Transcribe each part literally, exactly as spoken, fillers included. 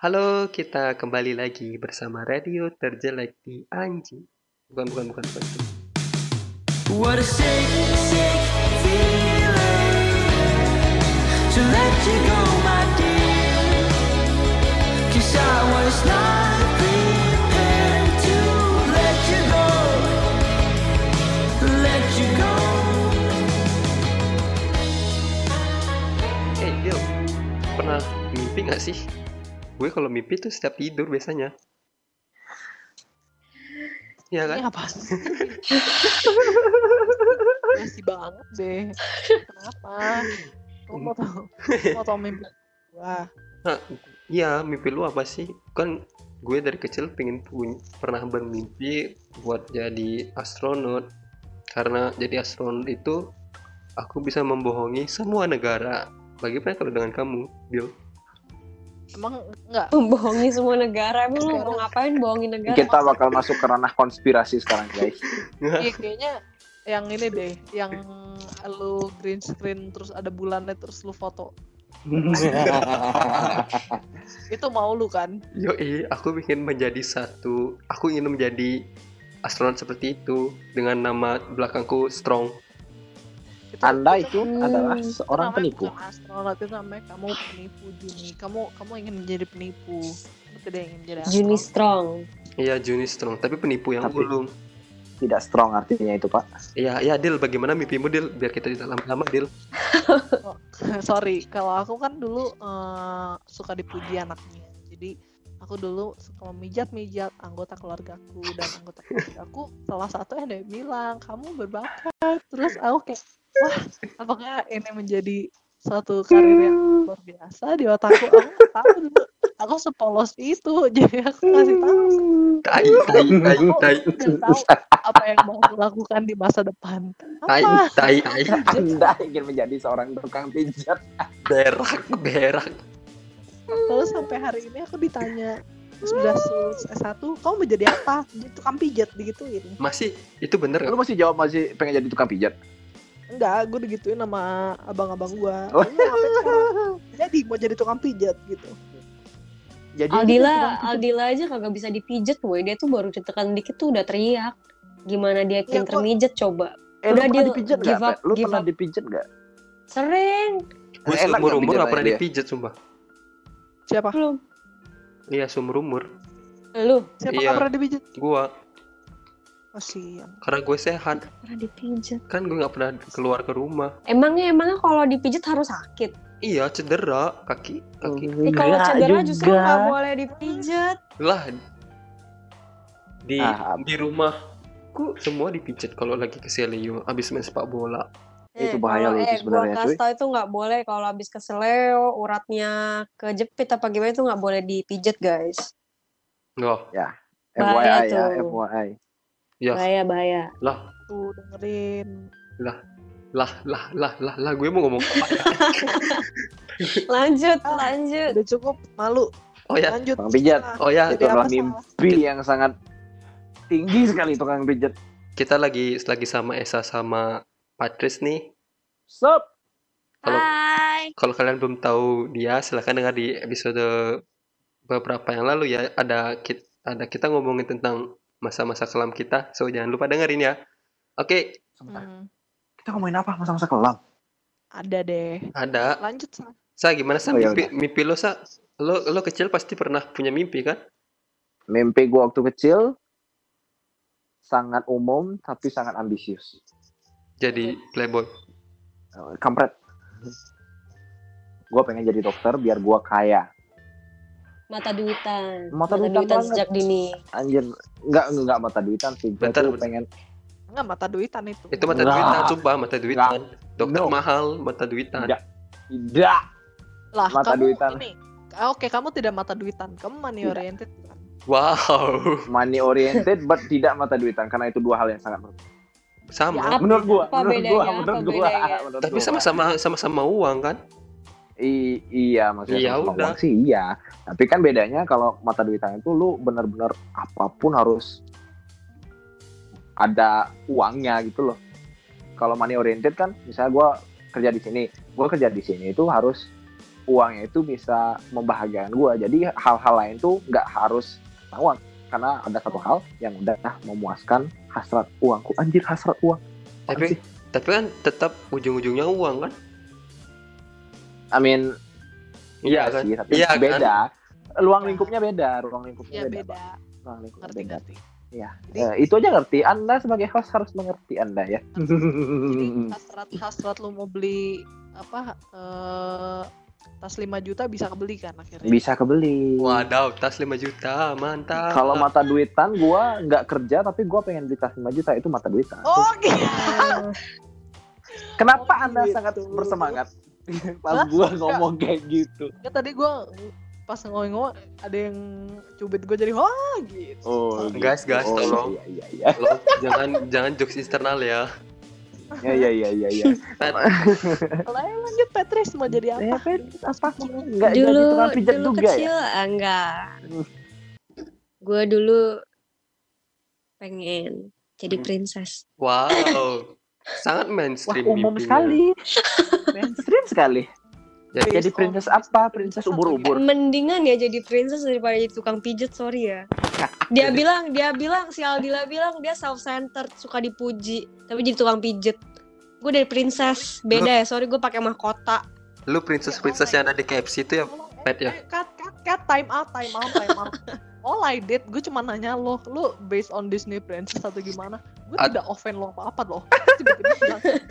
Halo, kita kembali lagi bersama Radio Terjelek di Anji. Bukan, bukan, bukan, bukan. What a sick, sick feeling to let you go, my dear. 'Cause I was not prepared to let you go, let you go. Hey, Bill, pernah mimpi nggak sih? Gue kalau mimpi tuh setiap tidur biasanya. Iya kan? Ini apa sih? Masih banget deh. Kenapa? Lo mau tau? Mau tau mimpi gue? Iya, mimpi lu apa sih? Kan gue dari kecil pengen punya, pernah bermimpi buat jadi astronot. Karena jadi astronot itu aku bisa membohongi semua negara. Bagaimana kalau dengan kamu, Bill? Emang enggak membohongi semua negara, emang lu mau ngapain bohongin negara? Kita bakal masuk ke ranah konspirasi sekarang, guys. Iya, kayaknya yang ini deh, yang lu green screen terus ada bulannya terus lu foto. Itu mau lu kan? Yoi, aku ingin menjadi satu, aku ingin menjadi astronot seperti itu dengan nama belakangku Strong. Anda itu hmm. adalah seorang penipu. Astronot itu namanya kamu penipu, Juni. Kamu kamu ingin menjadi penipu. Betul deh, ingin jadi Juni Strong. Iya, Juni Strong, tapi penipu yang tapi belum tidak strong artinya itu, Pak. Iya, iya, Dil, bagaimana mimpimu, Dil? Biar kita tidak lama-lama, Dil. Oh, sorry, kalau aku kan dulu uh, suka dipuji anaknya. Jadi aku dulu suka mijat-mijat anggota keluargaku dan anggota keluargaku salah satunya ada yang bilang, "Kamu berbakat." Terus aku kayak, wah, apakah ini menjadi suatu karir yang luar biasa di otakku? Aku nggak tahu dulu. Aku sepolos itu, jadi aku kasih tahu. Tai, tai, tai, tai. Tahu apa yang mau aku lakukan di masa depan? Tai, tai, tai. Anda ingin menjadi seorang tukang pijat? Berak, berak. Terus sampai hari ini aku ditanya, sudah selesai S satu, kamu mau jadi apa? Jadi tukang pijat, digituin. Masih, itu bener nggak? Lu masih jawab masih pengen jadi tukang pijat? Enggak, gue digituin sama abang-abang gue. Oh. Jadi mau jadi tukang pijat gitu. Jadi Aldila, Aldila aja kagak bisa dipijat, boy. Dia tuh baru ditekan dikit tuh udah teriak. Gimana dia pinter ya, mijat coba? Eh, udah dia dipijat give up, lu give pernah up. Dipijat enggak? Sering. Gue seumur umur enggak pernah dipijat, sumpah. Siapa? Lu. Iya, seumur umur. Lu, siapa enggak pernah dipijat? Gua. Kasihan. Karena gue sehat. Pernah dipijat. Kan gue nggak pernah keluar ke rumah. Emangnya emangnya kalau dipijat harus sakit? Iya, cedera kaki. Kaki. Jadi kalau cedera juga justru nggak boleh dipijat. Lah di ah, di rumahku semua dipijat kalau lagi keseleo abis main sepak bola. Eh, itu bahaya loh eh, itu sebenarnya. Gue kasih tau itu nggak boleh kalau abis keseleo uratnya kejepit apa gimana itu nggak boleh dipijat, guys. Oh. Ya. F Y I ya, F Y I. Ya. Bahaya, bahaya. Lah. Tuh, dengerin. Lah, lah, lah, lah, lah, lah. Gue mau ngomong apa ya? Lanjut, lanjut. Udah cukup, malu. Oh ya, lanjut. Tukang pijat. Oh ya, itu adalah mimpi yang sangat tinggi sekali, tukang pijat. Kita lagi lagi sama Esa sama Patrice nih. Sup. Kalau, hai. Kalau kalian belum tahu dia, silahkan dengar di episode beberapa yang lalu ya. Ada kita, ada kita ngomongin tentang masa-masa kelam kita, so jangan lupa dengerin ya. Oke. Okay. Hmm. Kita ngomongin apa masa-masa kelam? Ada deh. Ada. Lanjut Sa. Sa gimana Sa? Oh, mimpi, mimpi lo Sa? Lo lo kecil pasti pernah punya mimpi kan? Mimpi gue waktu kecil sangat umum tapi sangat ambisius. Jadi playboy. Kampret. Gue pengen jadi dokter biar gue kaya. Mata duitan. Mata, mata duitan, duitan sejak dini. Anjir, enggak enggak mata duitan sih. Gue tuh pengen enggak mata duitan itu. Itu mata nah. duitan, coba mata duitan. Nah. Dokter no. mahal, mata duitan. Tidak. Tidak. Lah, mata kamu duitan. Ini. Oke, kamu tidak mata duitan. Kamu money oriented kan? Wow. Money oriented but tidak mata duitan karena itu dua hal yang sangat berbeda. Sama. Ya, menurut gua, menurut gua, menurut gua, menurut gua. Tapi sama-sama sama-sama uang kan? I, iya maksudnya iya, sama uang sih iya, tapi kan bedanya kalau mata duitan itu lu benar-benar apapun harus ada uangnya gitu loh. Kalau money oriented kan misalnya gue kerja di sini, gue kerja di sini itu harus uangnya itu bisa membahagiakan gue. Jadi hal-hal lain tuh nggak harus uang, karena ada satu hal yang udah memuaskan hasrat uangku. Anjir, hasrat uang. Tapi Anjir. tapi kan tetap ujung-ujungnya uang kan? I mean, iya kan? Sih, tapi ya, beda. Kan? Ruang lingkupnya beda, ruang lingkupnya ya, beda. beda. Ruang lingkupnya beda. Ya, jadi, itu aja ngerti. Anda sebagai host harus mengerti Anda ya. Jadi hasrat-hasrat lu mau beli apa uh, tas lima juta bisa kebeli kan akhirnya? Bisa kebeli. Waduh, tas lima juta, mantap. Kalau mata duitan gua enggak kerja tapi gua pengen beli tas lima juta, itu mata duitan. Oh, gitu. Kenapa oh, Anda gitu. sangat bersemangat pas gua ngomong kayak gitu? Ya tadi gua pas ngomong-ngomong ada yang cubit gue jadi wah gitu. Oh, guys, guys, oh, tolong. Iya, iya, iya. Tolong jangan jangan jokes internal ya. Ya, ya, ya, ya, ya. Lain lanjut Patrice mau jadi apa? Ya, Patrice apa? Enggak jadi tukang pijat juga kecil, ya. Dulu enggak. Gue dulu pengen jadi princess. Wow. Sangat mainstream. Wah, umum mimpinya. sekali. Mainstream sekali. Jadi, jadi princess apa? Princess ubur-ubur. Mendingan ya jadi princess daripada jadi tukang pijet, sorry ya. Dia bilang, dia bilang, si Aldila bilang dia self-centered, suka dipuji. Tapi jadi tukang pijet. Gue dari princess, beda lu, ya, sorry gue pakai mahkota. Lu princess-princess yang ada di K F C itu ya, Pat ya? Cut, cut, cut, time out, time out, time out. All I did, gue cuma nanya lo, lu based on Disney Princess atau gimana? Gue At- tidak offend lo apa-apa lo.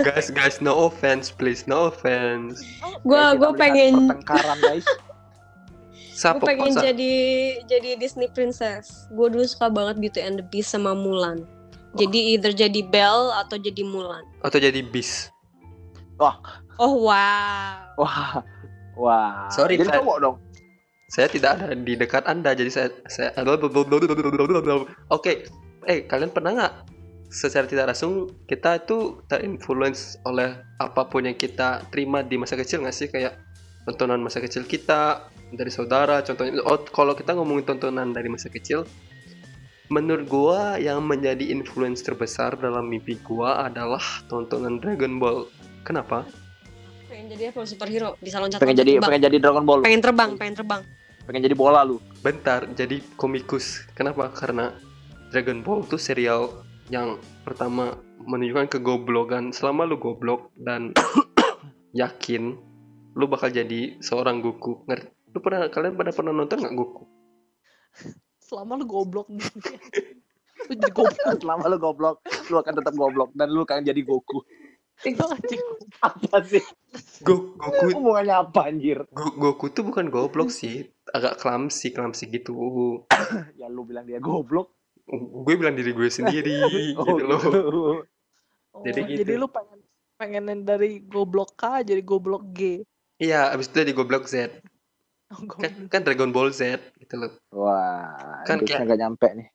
Guys, guys, no offense, please, no offense. Gue, gue pengen. Pertengkaran guys. Gue pengen posa? jadi jadi Disney Princess. Gue dulu suka banget Beauty and the Beast sama Mulan. Oh. Jadi either jadi Belle atau jadi Mulan. Atau jadi Beast. Wah. Oh wow. Wah, wah. Sorry. Jadi cowok dong. Saya tidak ada di dekat Anda, jadi saya saya. Oke, eh kalian pernah nggak? Secara tidak langsung kita itu terinfluence oleh apapun yang kita terima di masa kecil nggak sih, kayak tontonan masa kecil kita dari saudara contohnya. Oh, kalau kita ngomongin tontonan dari masa kecil, menurut gua yang menjadi influence terbesar dalam mimpi gua adalah tontonan Dragon Ball. Kenapa? Pengen jadi apa, superhero bisa loncat, pengen jadi terbang. pengen jadi Dragon Ball pengen terbang pengen terbang pengen jadi bola lu. Bentar, jadi komikus. Kenapa? Karena Dragon Ball tuh serial yang pertama menunjukkan kegoblokan. Selama lu goblok dan yakin lu bakal jadi seorang Goku. Ngerti? Lu pernah kalian pada pernah nonton enggak Goku? Selama lu goblok dan lu jadi goblok, selama lu goblok, lu akan tetap goblok dan lu akan jadi Goku. Tinggal anjing. Apa sih? Goku Goku hubungannya apa anjir? Goku tuh bukan goblok sih, agak clumsy, clumsy gitu. Ya lu bilang dia goblok. Gue bilang diri gue sendiri oh, gitu loh. Oh, jadi gitu. Jadi lu pengen pengenin dari goblok K jadi goblok G. Iya, abis itu jadi goblok Z. Oh, goblok. Kan, kan Dragon Ball Z gitu loh. Wah, kan kayak enggak nyampe nih.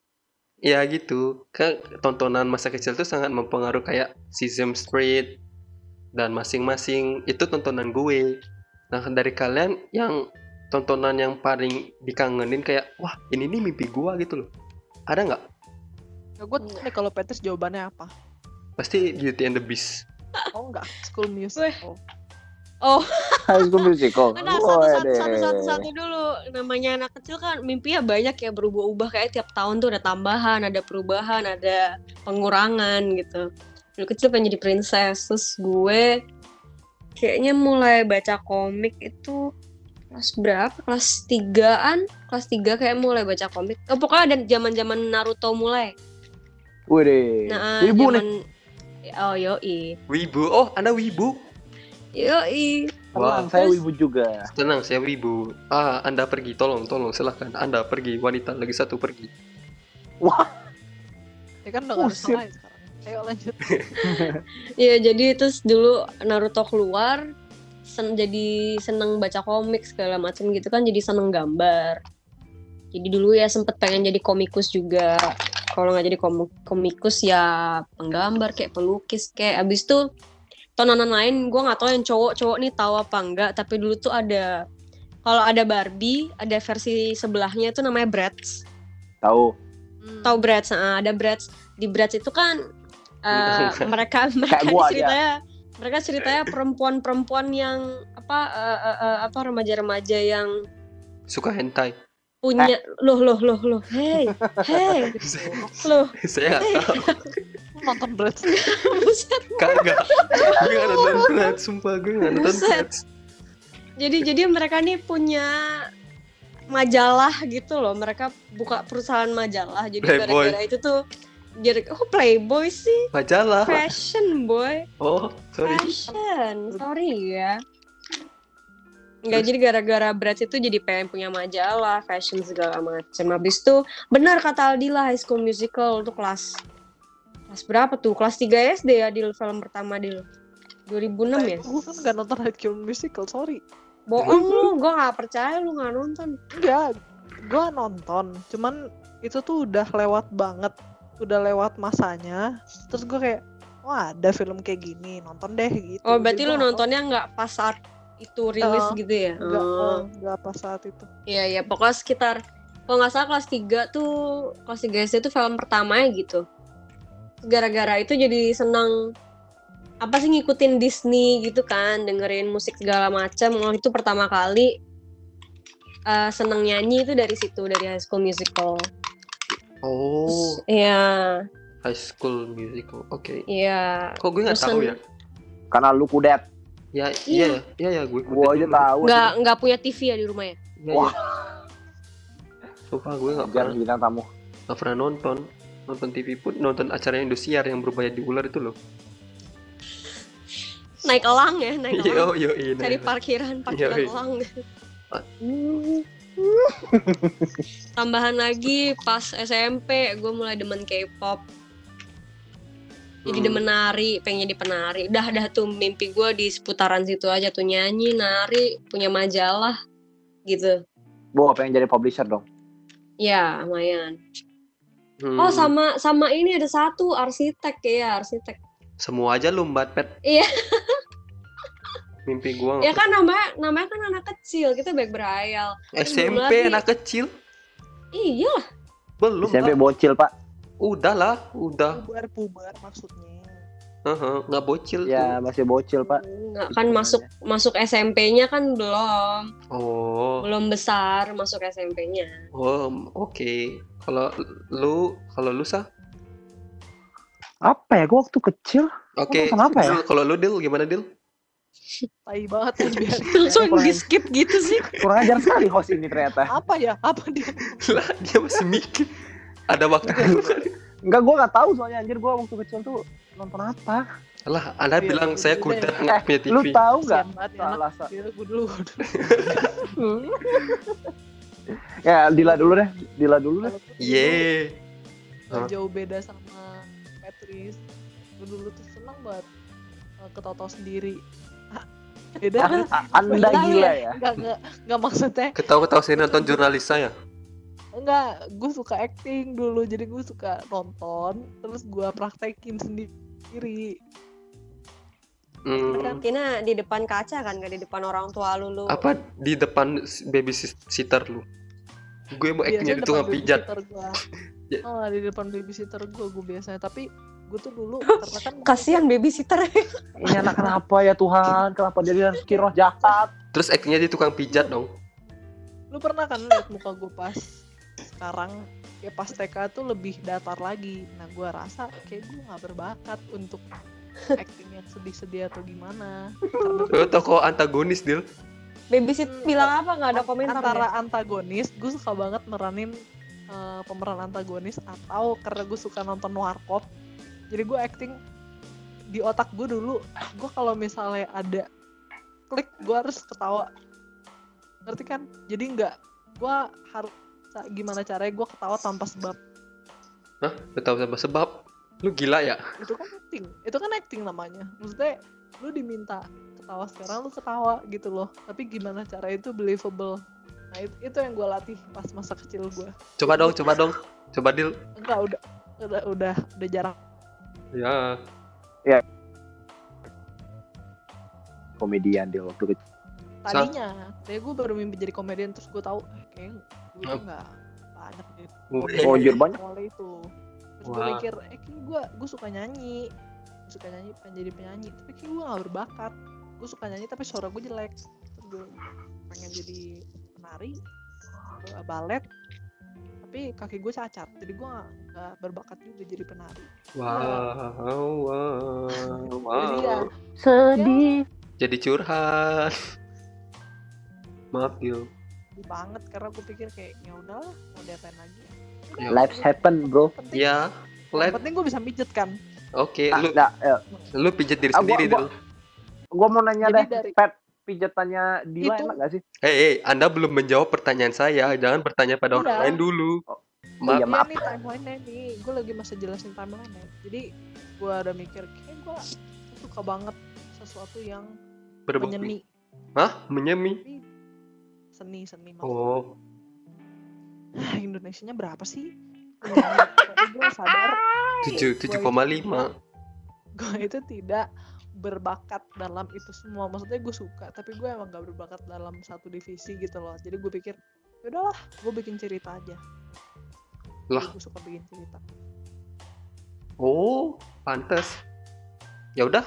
Iya gitu. Kan tontonan masa kecil tuh sangat mempengaruhi, kayak Sesame Street dan masing-masing itu tontonan gue. Nah, dari kalian yang tontonan yang paling dikangenin kayak wah, ini nih mimpi gue gitu loh. Ada nggak? Nggak, gue tanya kalau Petrus jawabannya apa? Pasti Beauty and the Beast. Oh nggak, School Musical. Oh. High School Musical. Nah, satu-satu, satu-satu satu dulu. Namanya anak kecil kan mimpinya banyak ya, berubah-ubah, kayak tiap tahun tuh ada tambahan, ada perubahan, ada pengurangan gitu. Dulu kecil pengen jadi princess. Terus gue kayaknya mulai baca komik itu kelas berapa? Kelas tigaan? Kelas tiga kayak mulai baca komik. Oh, pokoknya ada zaman-zaman Naruto mulai. Wede. Nah, wibu nih. Oh, yoi. Wibu. Oh, Anda wibu? Yoi. Wah, wow, saya wibu juga. Tenang, saya wibu. Ah, Anda pergi, tolong, tolong, silakan. Anda pergi, wanita lagi satu pergi. Wah. Ya kan udah enggak salah sekarang. Ayo lanjut. Iya, jadi terus dulu Naruto keluar. Sen- jadi seneng baca komik segala macam gitu kan, jadi seneng gambar. Jadi dulu ya sempet pengen jadi komikus juga. Kalau nggak jadi kom- komikus ya penggambar kayak pelukis kayak. Abis itu tontonan lain gue nggak tahu yang cowok-cowok nih tahu apa enggak, tapi dulu tuh ada, kalau ada Barbie ada versi sebelahnya itu namanya Bratz. Tahu? Hmm. Tahu Bratz? Nah, ada Bratz. Di Bratz itu kan uh, mereka mereka ceritanya. Mereka ceritanya perempuan-perempuan yang apa uh, uh, uh, apa remaja-remaja yang suka hentai. Punya eh. loh loh loh loh. Hey, hey. Loh. Saya enggak hey. tahu. Nonton Bratz. Kagak. Gue enggak nonton Bratz, sumpah gue enggak nonton Bratz. Jadi jadi mereka nih punya majalah gitu loh. Mereka buka perusahaan majalah. Jadi gara-gara itu tuh jadi oh Playboy sih. Majalah. Fashion boy. Oh, sorry. Fashion. Sorry ya. Enggak, jadi gara-gara Bratz itu jadi pengen punya majalah, fashion segala macam. Habis itu benar kata Aldi lah, High School Musical untuk kelas kelas berapa tuh? Kelas tiga S D ya, di film pertama di dua ribu enam ya. Gue kan enggak nonton High School Musical, sorry. Bohong lu, gue enggak percaya lu enggak nonton. Enggak, gue nonton. Cuman itu tuh udah lewat banget. Udah lewat masanya. Terus gue kayak, "Wah, ada film kayak gini, nonton deh." gitu. Oh, berarti lu nontonnya enggak pas saat itu rilis uh, gitu ya? Enggak, uh. enggak pas saat itu. Iya, ya pokoknya sekitar kalau nggak salah kelas tiga tuh, kelas tiga S D tuh film pertamanya gitu. Gara-gara itu jadi senang apa sih ngikutin Disney gitu kan, dengerin musik segala macam. Kalau itu pertama kali uh, seneng nyanyi itu dari situ, dari High School Musical. Oh. Iya. High School Musical, oke. Okay. Iya. Kok gue nggak tahu ya? Karena lu kudet. Ya, iya, iya, iya, gue gue aja tahu. Nggak, nggak punya T V ya di rumah ya? Wah, sumpah gue nggak pernah bintang tamu. Nggak pernah nonton, nonton T V pun, nonton acara Indosiar yang berbayar di ular itu loh. Naik elang ya, naik elang. Yo, yo, iya, cari parkiran, parkiran yo, yo. elang. Tambahan lagi pas S M P, gue mulai demen K-pop. Jadi demen nari, pengen jadi penari. Dah dah tuh mimpi gue di seputaran situ aja tuh, nyanyi, nari, punya majalah gitu. Gue pengen jadi publisher dong. Ya, lumayan. Hmm. Oh, sama sama ini ada satu arsitek ya, arsitek. Semua aja lumbat pet. Iya. Mimpi gue. Ya kan namanya namanya kan anak kecil, kita baik berayal. S M P anak kecil. Iyalah. Belum. S M P bocil, Pak. Udah lah, udah. Puber-puber maksudnya. Uh-huh, nggak bocil. Ya tuh. Masih bocil pak. Nggak kan masuk aja. Masuk S M P-nya kan belum. Oh. Belum besar masuk S M P-nya. Oh oke. Okay. Kalau lu kalau lu sah? Apa ya? Gue waktu kecil. Oke. Okay. Kenapa ya? Kalau lu Dil gimana Dil? Tai banget kan biar langsung di skip gitu sih. Kurang ajar sekali host ini ternyata. Apa ya? Apa dia? Lah dia masih mikir. Ada waktu enggak, gue nggak tahu soalnya anjir, gue waktu kecil tuh nonton apa lah anda ya, bilang saya kuda nggak punya T V lu tahu nggak salah sa gue dulu ya Dila dulu deh Dila dulu deh ye yeah. Jauh beda sama Patrice, gue dulu tuh senang banget ketawa-tawa sendiri. Beda kan anda gila ya, nggak nggak maksudnya ketawa-ketawa sendiri nonton jurnalis saya. Enggak, gue suka acting dulu, jadi gue suka nonton, terus gue praktekin sendiri. Hmm. Praktekinnya di depan kaca kan, gak di depan orang tua lu, lu. Apa, di depan babysitter lu? Gue mau actingnya di tukang pijat. yeah. Oh, di depan babysitter gue, gue biasanya, tapi gue tuh dulu karena kan kasihan babysitternya. Ini anak kenapa ya Tuhan, kenapa dia bikin roh jahat. Terus actingnya di tukang pijat dong. Lu pernah kan liat muka gue pas sekarang ya, pas T K tuh lebih datar lagi. Nah gue rasa kayak gue gak berbakat untuk acting yang sedih-sedih atau gimana. Lo tokoh antagonis Dil. Babysit hmm, bilang apa gak ada komentar antara ya? Antagonis, gue suka banget meranin uh, pemeran antagonis, atau karena gue suka nonton warkop. Jadi gue acting di otak gue dulu, gue kalau misalnya ada klik gue harus ketawa. Ngerti kan? Jadi gak, gue harus gimana caranya gue ketawa tanpa sebab. Hah? Ketawa tanpa sebab? Lu gila ya? Itu kan acting. Itu kan acting namanya. Maksudnya lu diminta ketawa sekarang lu ketawa gitu loh. Tapi gimana cara itu believable. Nah itu, itu yang gue latih pas masa kecil gue. Coba dong, coba dong. Coba Dil. Enggak, udah. Udah, udah, udah jarang. Ya. Ya. Komedian Dil waktu kecil. Tadinya. Tadinya gue baru mimpi jadi komedian. Terus gue tahu kayaknya gue tuh gak banyak deh. Oh jujur banyak? Mulai itu. Terus gue mikir, eh kayaknya gue, gue suka nyanyi. Gue suka nyanyi, pengen jadi penyanyi. Tapi kayaknya gue gak berbakat. gue suka nyanyi tapi suara gue jelek, terus gue pengen jadi penari balet tapi kaki gue cacat, jadi gue gak berbakat juga jadi penari. Wow, wow, wow. Jadi ya, sedih. Jadi curhat. Maaf yo. Sedih banget karena gue pikir kayak ya udahlah mau diapain lagi. Udah, life happen bro. Iya. Yang penting gue bisa pijet kan. Oke. Okay, ah, lu, nah, lu pijet diri ah, sendiri dulu. Gue mau nanya jadi deh, dari... pet. Pijatannya Dila enak gak sih? Hei, hey, Anda belum menjawab pertanyaan saya. Jangan bertanya pada orang lain dulu. Oh, maaf. Iya, maaf. Ini timeline-nya nih. Gue lagi masih jelasin timeline-nya. Jadi gue ada mikir, kayaknya gue suka banget sesuatu yang berbuk menyeni. Hah? Menyemi? Seni, seni maksudnya. Oh. Nah, Indonesianya berapa sih? Gue sadar tujuh koma lima. Gue itu tidak berbakat dalam itu semua, maksudnya gue suka tapi gue emang gak berbakat dalam satu divisi gitu loh. Jadi gue pikir yaudahlah gue bikin cerita aja lah. Gue suka bikin cerita. Oh pantes, ya udah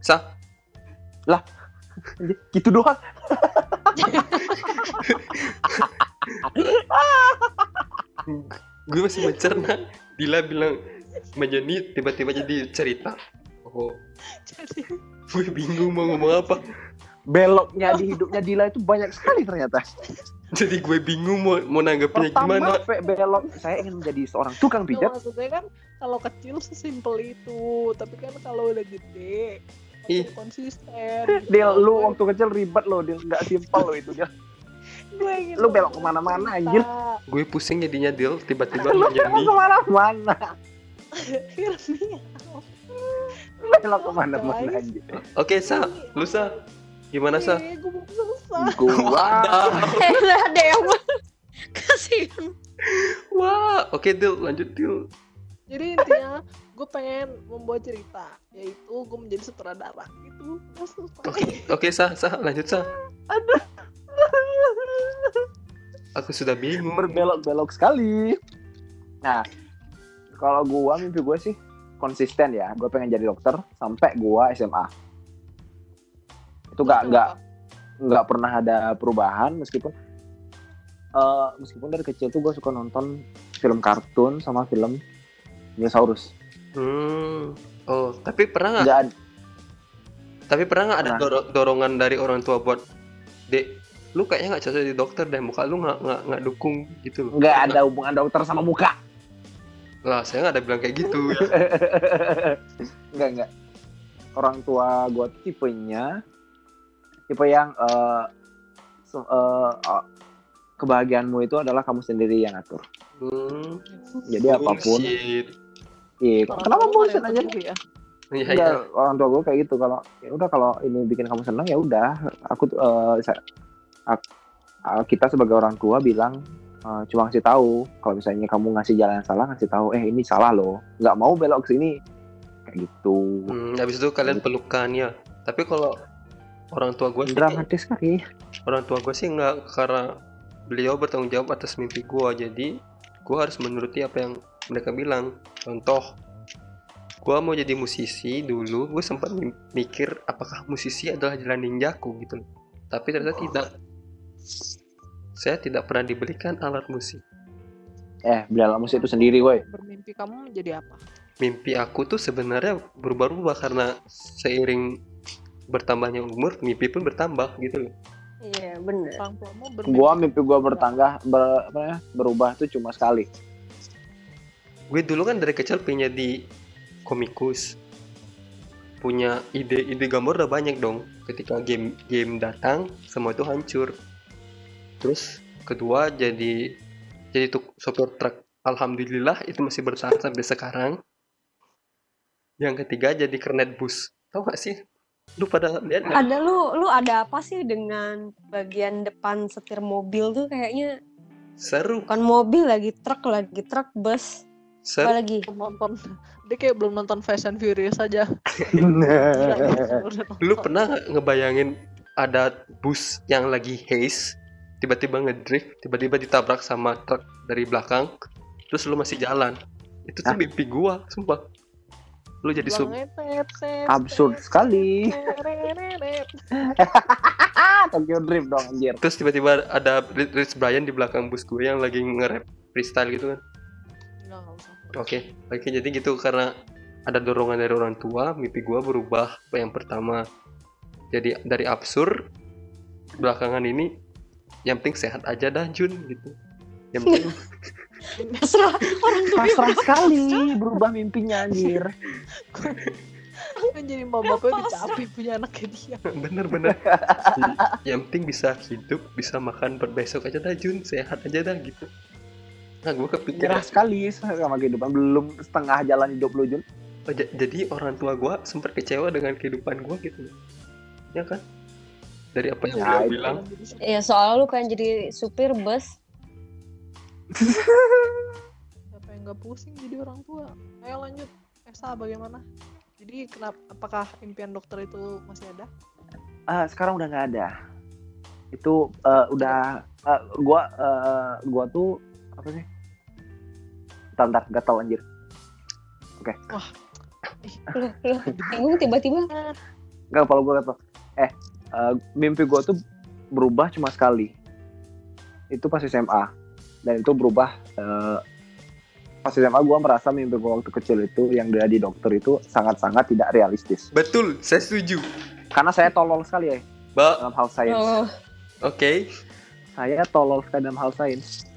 sah lah gitu doang. Gue masih mencerna. Dila bilang menjadi tiba-tiba jadi cerita. Oh. Jadi, gue bingung mau ngomong apa. Beloknya di hidupnya Dila itu banyak sekali ternyata. Jadi gue bingung mau, mau nanggapnya gimana. Pertama belok saya ingin menjadi seorang tukang pijat. Nah, maksudnya kan kalau kecil sesimpel itu, tapi kan kalau udah gede makin konsisten. Dil, lu waktu kecil ribet lo, Dil, nggak simpel lo itu Dil. Lu belok kemana-mana anjir. Gue pusing jadinya Dil, tiba-tiba lu belok kemana-mana. Irnia. Belok kemana-mana aja. Oke, Sa, lu Sa, gimana Sa? Gue mau selesai. Gua ada. Ada yang kasihan. Wah, oke Dil, lanjut Dil. Jadi intinya, gue pengen membuat cerita, yaitu gue menjadi sutradara gitu. Oke, Sa, Sa, lanjut Sa. Ada. Aku sudah bingung. Berbelok-belok sekali. Nah, kalau gua mimpi gua sih konsisten ya, gua pengen jadi dokter sampai gua S M A. Itu nggak nggak nggak pernah ada perubahan meskipun uh, meskipun dari kecil tuh gua suka nonton film kartun sama film dinosaurus. Hmm. Oh, tapi pernah nggak? Tapi pernah nggak ada dor- dorongan dari orang tua buat dek, lu kayaknya nggak cocok jadi dokter deh, muka lu nggak nggak nggak dukung gitu loh. Nggak ada hubungan dokter sama muka. Lah saya nggak ada bilang kayak gitu ya. Nggak nggak orang tua gue tipenya tipe yang uh, so, uh, uh, kebahagiaanmu itu adalah kamu sendiri yang atur. Hmm. Jadi apapun iya kenapa bullshit aja ya? Ya, ya. Orang tua gue kayak gitu, kalau ya udah kalau ini bikin kamu senang ya udah aku uh, saya, uh, kita sebagai orang tua bilang Uh, cuma ngasih tahu kalau misalnya kamu ngasih jalan yang salah, ngasih tahu eh ini salah loh, nggak mau belok ke sini kayak gitu. Hmm, habis itu kalian pelukan ya. Tapi kalau orang tua gue dramatis sekali. Orang tua gue sih nggak, karena beliau bertanggung jawab atas mimpi gue, jadi gue harus menuruti apa yang mereka bilang. Contoh, gue mau jadi musisi dulu, gue sempat mikir apakah musisi adalah jalan ninjaku gitu, tapi ternyata oh. tidak. Saya tidak pernah dibelikan alat musik. Eh, beli alat musik itu sendiri, woy. Bermimpi kamu jadi apa? Mimpi aku tuh sebenarnya berubah-ubah karena seiring bertambahnya umur, mimpi pun bertambah gitu loh. Iya, benar. Gua mimpi gua bertambah ber, apa ya, berubah tuh cuma sekali. Gue dulu kan dari kecil pengen jadi komikus. Punya ide-ide gambar udah banyak dong. Ketika game game datang, semua itu hancur. Terus kedua jadi jadi tuk, sopir truk, alhamdulillah itu masih bertahan sampai sekarang. Yang ketiga jadi kernet bus, tau gak sih? Lu pada lihat gak? Ada lu lu ada apa sih dengan bagian depan setir mobil tuh kayaknya seru. Bukan mobil lagi truk lagi truk bus. Seru. Apa lagi? Nonton. Dia kayak belum nonton Fast and Furious aja. Lu pernah gak ngebayangin ada bus yang lagi haze? Tiba-tiba ngedrift, tiba-tiba ditabrak sama truk dari belakang, terus lu masih jalan. Itu tuh mimpi gua, sumpah. Lu jadi sub absurd sekali. Tokyo Drift dong anjir. Terus tiba-tiba ada Rich Brian di belakang bus gue yang lagi nge-rap freestyle gitu kan. Oke, okay. Oke okay, jadi gitu karena ada dorongan dari orang tua, mimpi gue berubah. Yang pertama, jadi dari absurd belakangan ini, yang penting sehat aja dah Jun gitu. Yang penting pasrah, orang tua pasrah sekali berubah mimpinya anjir. Kan jadi bapak-bapak udah capek punya anaknya dia. Bener-bener. Yang penting bisa hidup, bisa makan, berbesok aja dah Jun, sehat aja dah gitu. Nah, gue kepikiran sekali sama kehidupan, belum setengah jalan hidup lo Jun. Oh, j- jadi orang tua gue sempat kecewa dengan kehidupan gue gitu, ya kan? Dari apa yang nah, dia bilang? Iya, soalnya lu kan jadi supir bus. Siapa yang nggak pusing jadi orang tua? Ayo lanjut, Esa bagaimana? Jadi kenapa? Apakah impian dokter itu masih ada? Uh, sekarang udah nggak ada. Itu uh, udah uh, gue uh, gue tuh apa sih? Tantar, gak tau anjir. Oke. Okay. Wah. Loh, loh. Bingung tiba-tiba. Gak, kepala gue gak tau. Eh, uh, mimpi gue tuh berubah cuma sekali. Itu pas S M A. Dan itu berubah. Uh, pas S M A gue merasa mimpi gue waktu kecil itu, yang dia di dokter itu sangat-sangat tidak realistis. Betul, saya setuju. Karena saya tolol sekali ya. Ba- dalam hal sains. Oh. Oke. Okay. Saya tolol sekali dalam hal sains.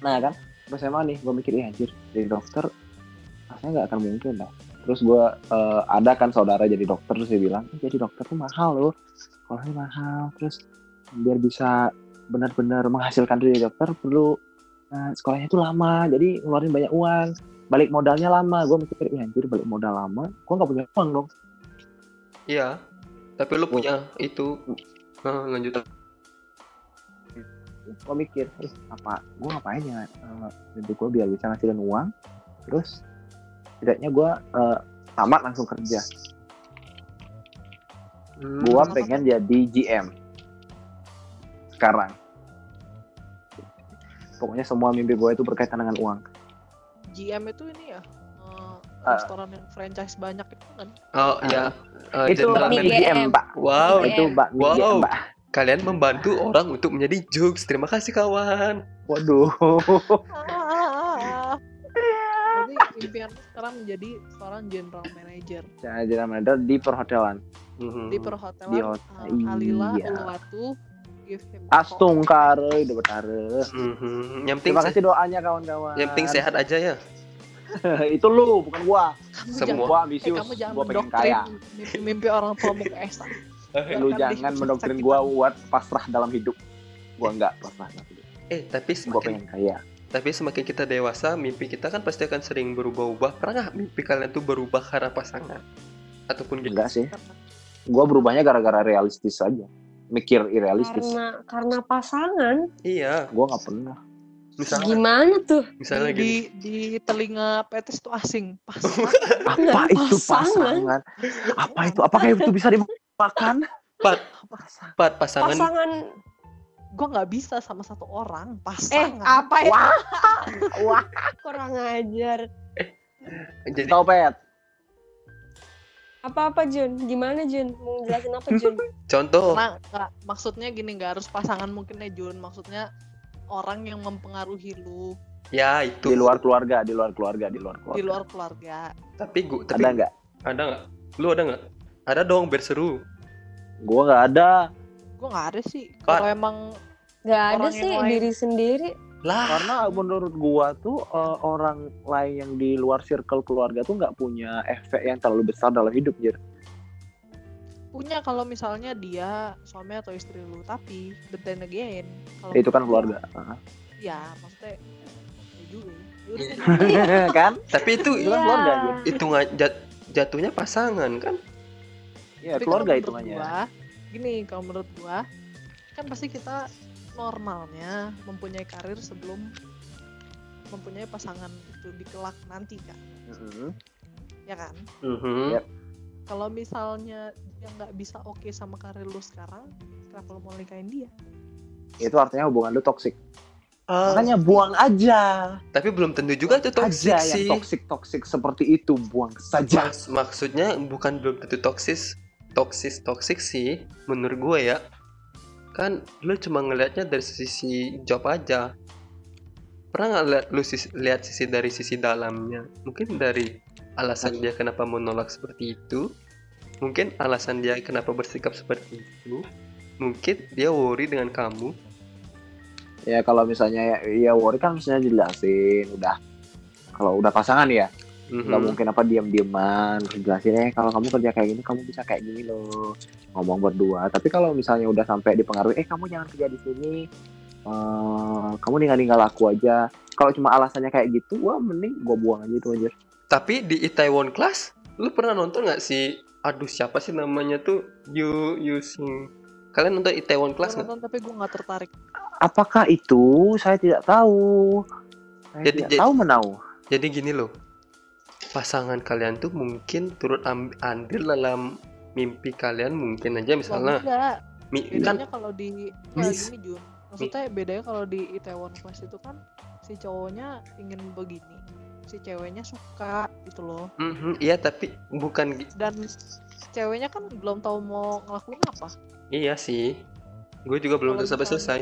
Nah kan, pas S M A nih, gue mikir, iya anjir, jadi dokter rasanya gak akan mungkin lah. Terus gue, uh, ada kan saudara jadi dokter, terus dia bilang, jadi dokter tuh mahal loh, sekolahnya mahal, terus biar bisa benar-benar menghasilkan diri dokter, perlu uh, sekolahnya tuh lama, jadi ngeluarin banyak uang, balik modalnya lama. Gue mikir, iya anjir, balik modal lama, gue gak punya uang dong. Iya, tapi lu punya oh. itu, nah, lanjut. Gue mikir, eh, apa, gue ngapain ya uh, mimpi gue biar bisa ngasilin uang, terus setidaknya gue uh, tamat langsung kerja. hmm. Gue pengen jadi G M sekarang. Pokoknya semua mimpi gue itu berkaitan dengan uang. G M itu ini ya uh, restoran uh, yang franchise banyak itu kan. Oh iya uh, uh, itu mie G M pak. Wow, itu mbak mie wow. G M pak. Kalian membantu orang untuk menjadi jokes. Terima kasih kawan. Waduh. Jadi impian sekarang menjadi seorang general manager. General manager di perhotelan. Mm-hmm. Di perhotelan. Di hotel. Uh, Alila, iya. Ulatu, give him. Astung kare, udah betare. Mm-hmm. Yang penting. Terima kasih se- doanya kawan-kawan. Yang penting sehat aja ya. Itu lu, bukan gua. Kamu semua gua ambisius. Eh, gua pengen kaya. Mimpi, mimpi orang tua muka esa. Lu jangan mendoktrin gue buat pasrah dalam hidup. Gue enggak pasrah dalam hidup. Eh tapi semakin kaya. Tapi semakin kita dewasa, mimpi kita kan pasti akan sering berubah-ubah. Pernah nggak mimpi kalian tuh berubah karena pasangan ataupun gitu? Enggak sih. Gue berubahnya gara-gara realistis aja. Mikir irrealistis. Karena karena pasangan. Iya. Gue nggak pernah. Misalnya, gimana tuh? Misalnya di gini. Di telinga Petis tuh asing. Pasangan. Apa itu pasangan? Apa itu? Apakah itu bisa di Pakan, pat, pat pasangan. Pasangan, gue nggak bisa sama satu orang. Pasangan. Eh, apa itu? Wah, wah, kurang ajar. Eh, jadi topet. Apa-apa Jun? Gimana Jun? Mau jelasin apa Jun? Contoh. Nah, gak, maksudnya gini, nggak harus pasangan mungkin ya Jun. Maksudnya orang yang mempengaruhi lu. Ya itu. Di luar keluarga, di luar keluarga, di luar keluarga. Di luar keluarga. Tapi gue, tapi ada nggak? Ada nggak? Lu ada nggak? Ada dong, berseru. Gua nggak ada. Gua nggak ada sih. Kalau emang nggak ada sih lain. Diri sendiri. Lah. Karena menurut gua tuh uh, orang lain yang di luar circle keluarga tuh nggak punya efek yang terlalu besar dalam hidup Jir. Punya kalau misalnya dia suami atau istri lu, tapi but then again. Itu kan keluarga. Iya, maksudnya juga. Kan? Tapi itu itu kan keluarga aja. Itu jat, jatuhnya pasangan kan? Ya, tapi keluarga itu aja. Gini, kalau menurut gua, kan pasti kita normalnya mempunyai karir sebelum mempunyai pasangan itu di kelak nanti kan. Mm-hmm. Ya kan? Mm-hmm. Yep. Kalau misalnya yang nggak bisa oke okay sama karir lu sekarang, kenapa lu mau nikahin dia? Itu artinya hubungan lu toksik. Uh, makanya buang aja. Tapi belum tentu juga itu toksik sih. Yang toksik-toksik seperti itu buang saja. Mas, maksudnya bukan belum tentu toksis, toksis toksik sih menurut gue ya. Kan lu cuma ngelihatnya dari sisi job aja. Pernah nggak lihat lu sisi, lihat sisi dari sisi dalamnya? Mungkin dari alasan dia kenapa menolak seperti itu, mungkin alasan dia kenapa bersikap seperti itu, mungkin dia worry dengan kamu. Ya kalau misalnya ya worry kan misalnya jelasin udah, kalau udah pasangan ya nggak mm-hmm. mungkin apa diam-diaman jelasinnya kalau kamu kerja kayak gini kamu bisa kayak gini loh, ngomong berdua. Tapi kalau misalnya udah sampai dipengaruhi eh kamu jangan kerja di sini, uh, kamu ninggal-ninggal aku aja, kalau cuma alasannya kayak gitu wah mending gue buang aja itu aja. Tapi di Itaewon Class lu pernah nonton nggak sih, aduh siapa sih namanya tuh, you you sing, kalian nonton Itaewon Class nggak? Nonton tapi gue nggak tertarik. Apakah itu? Saya tidak tahu. Saya jadi, tidak jadi, tahu menau. Jadi gini loh, pasangan kalian tuh mungkin turut andil dalam mimpi kalian mungkin aja misalnya. Wah, enggak. Mi- bedanya kan, kalau di kalau ini Jun, maksudnya mi- bedanya kalau di Itaewon Class itu kan si cowoknya ingin begini, si ceweknya suka gitu loh. Mm-hmm, iya tapi bukan. Dan ceweknya kan belum tahu mau ngelakuin apa. Iya sih, gue juga belum tahu sampai selesai.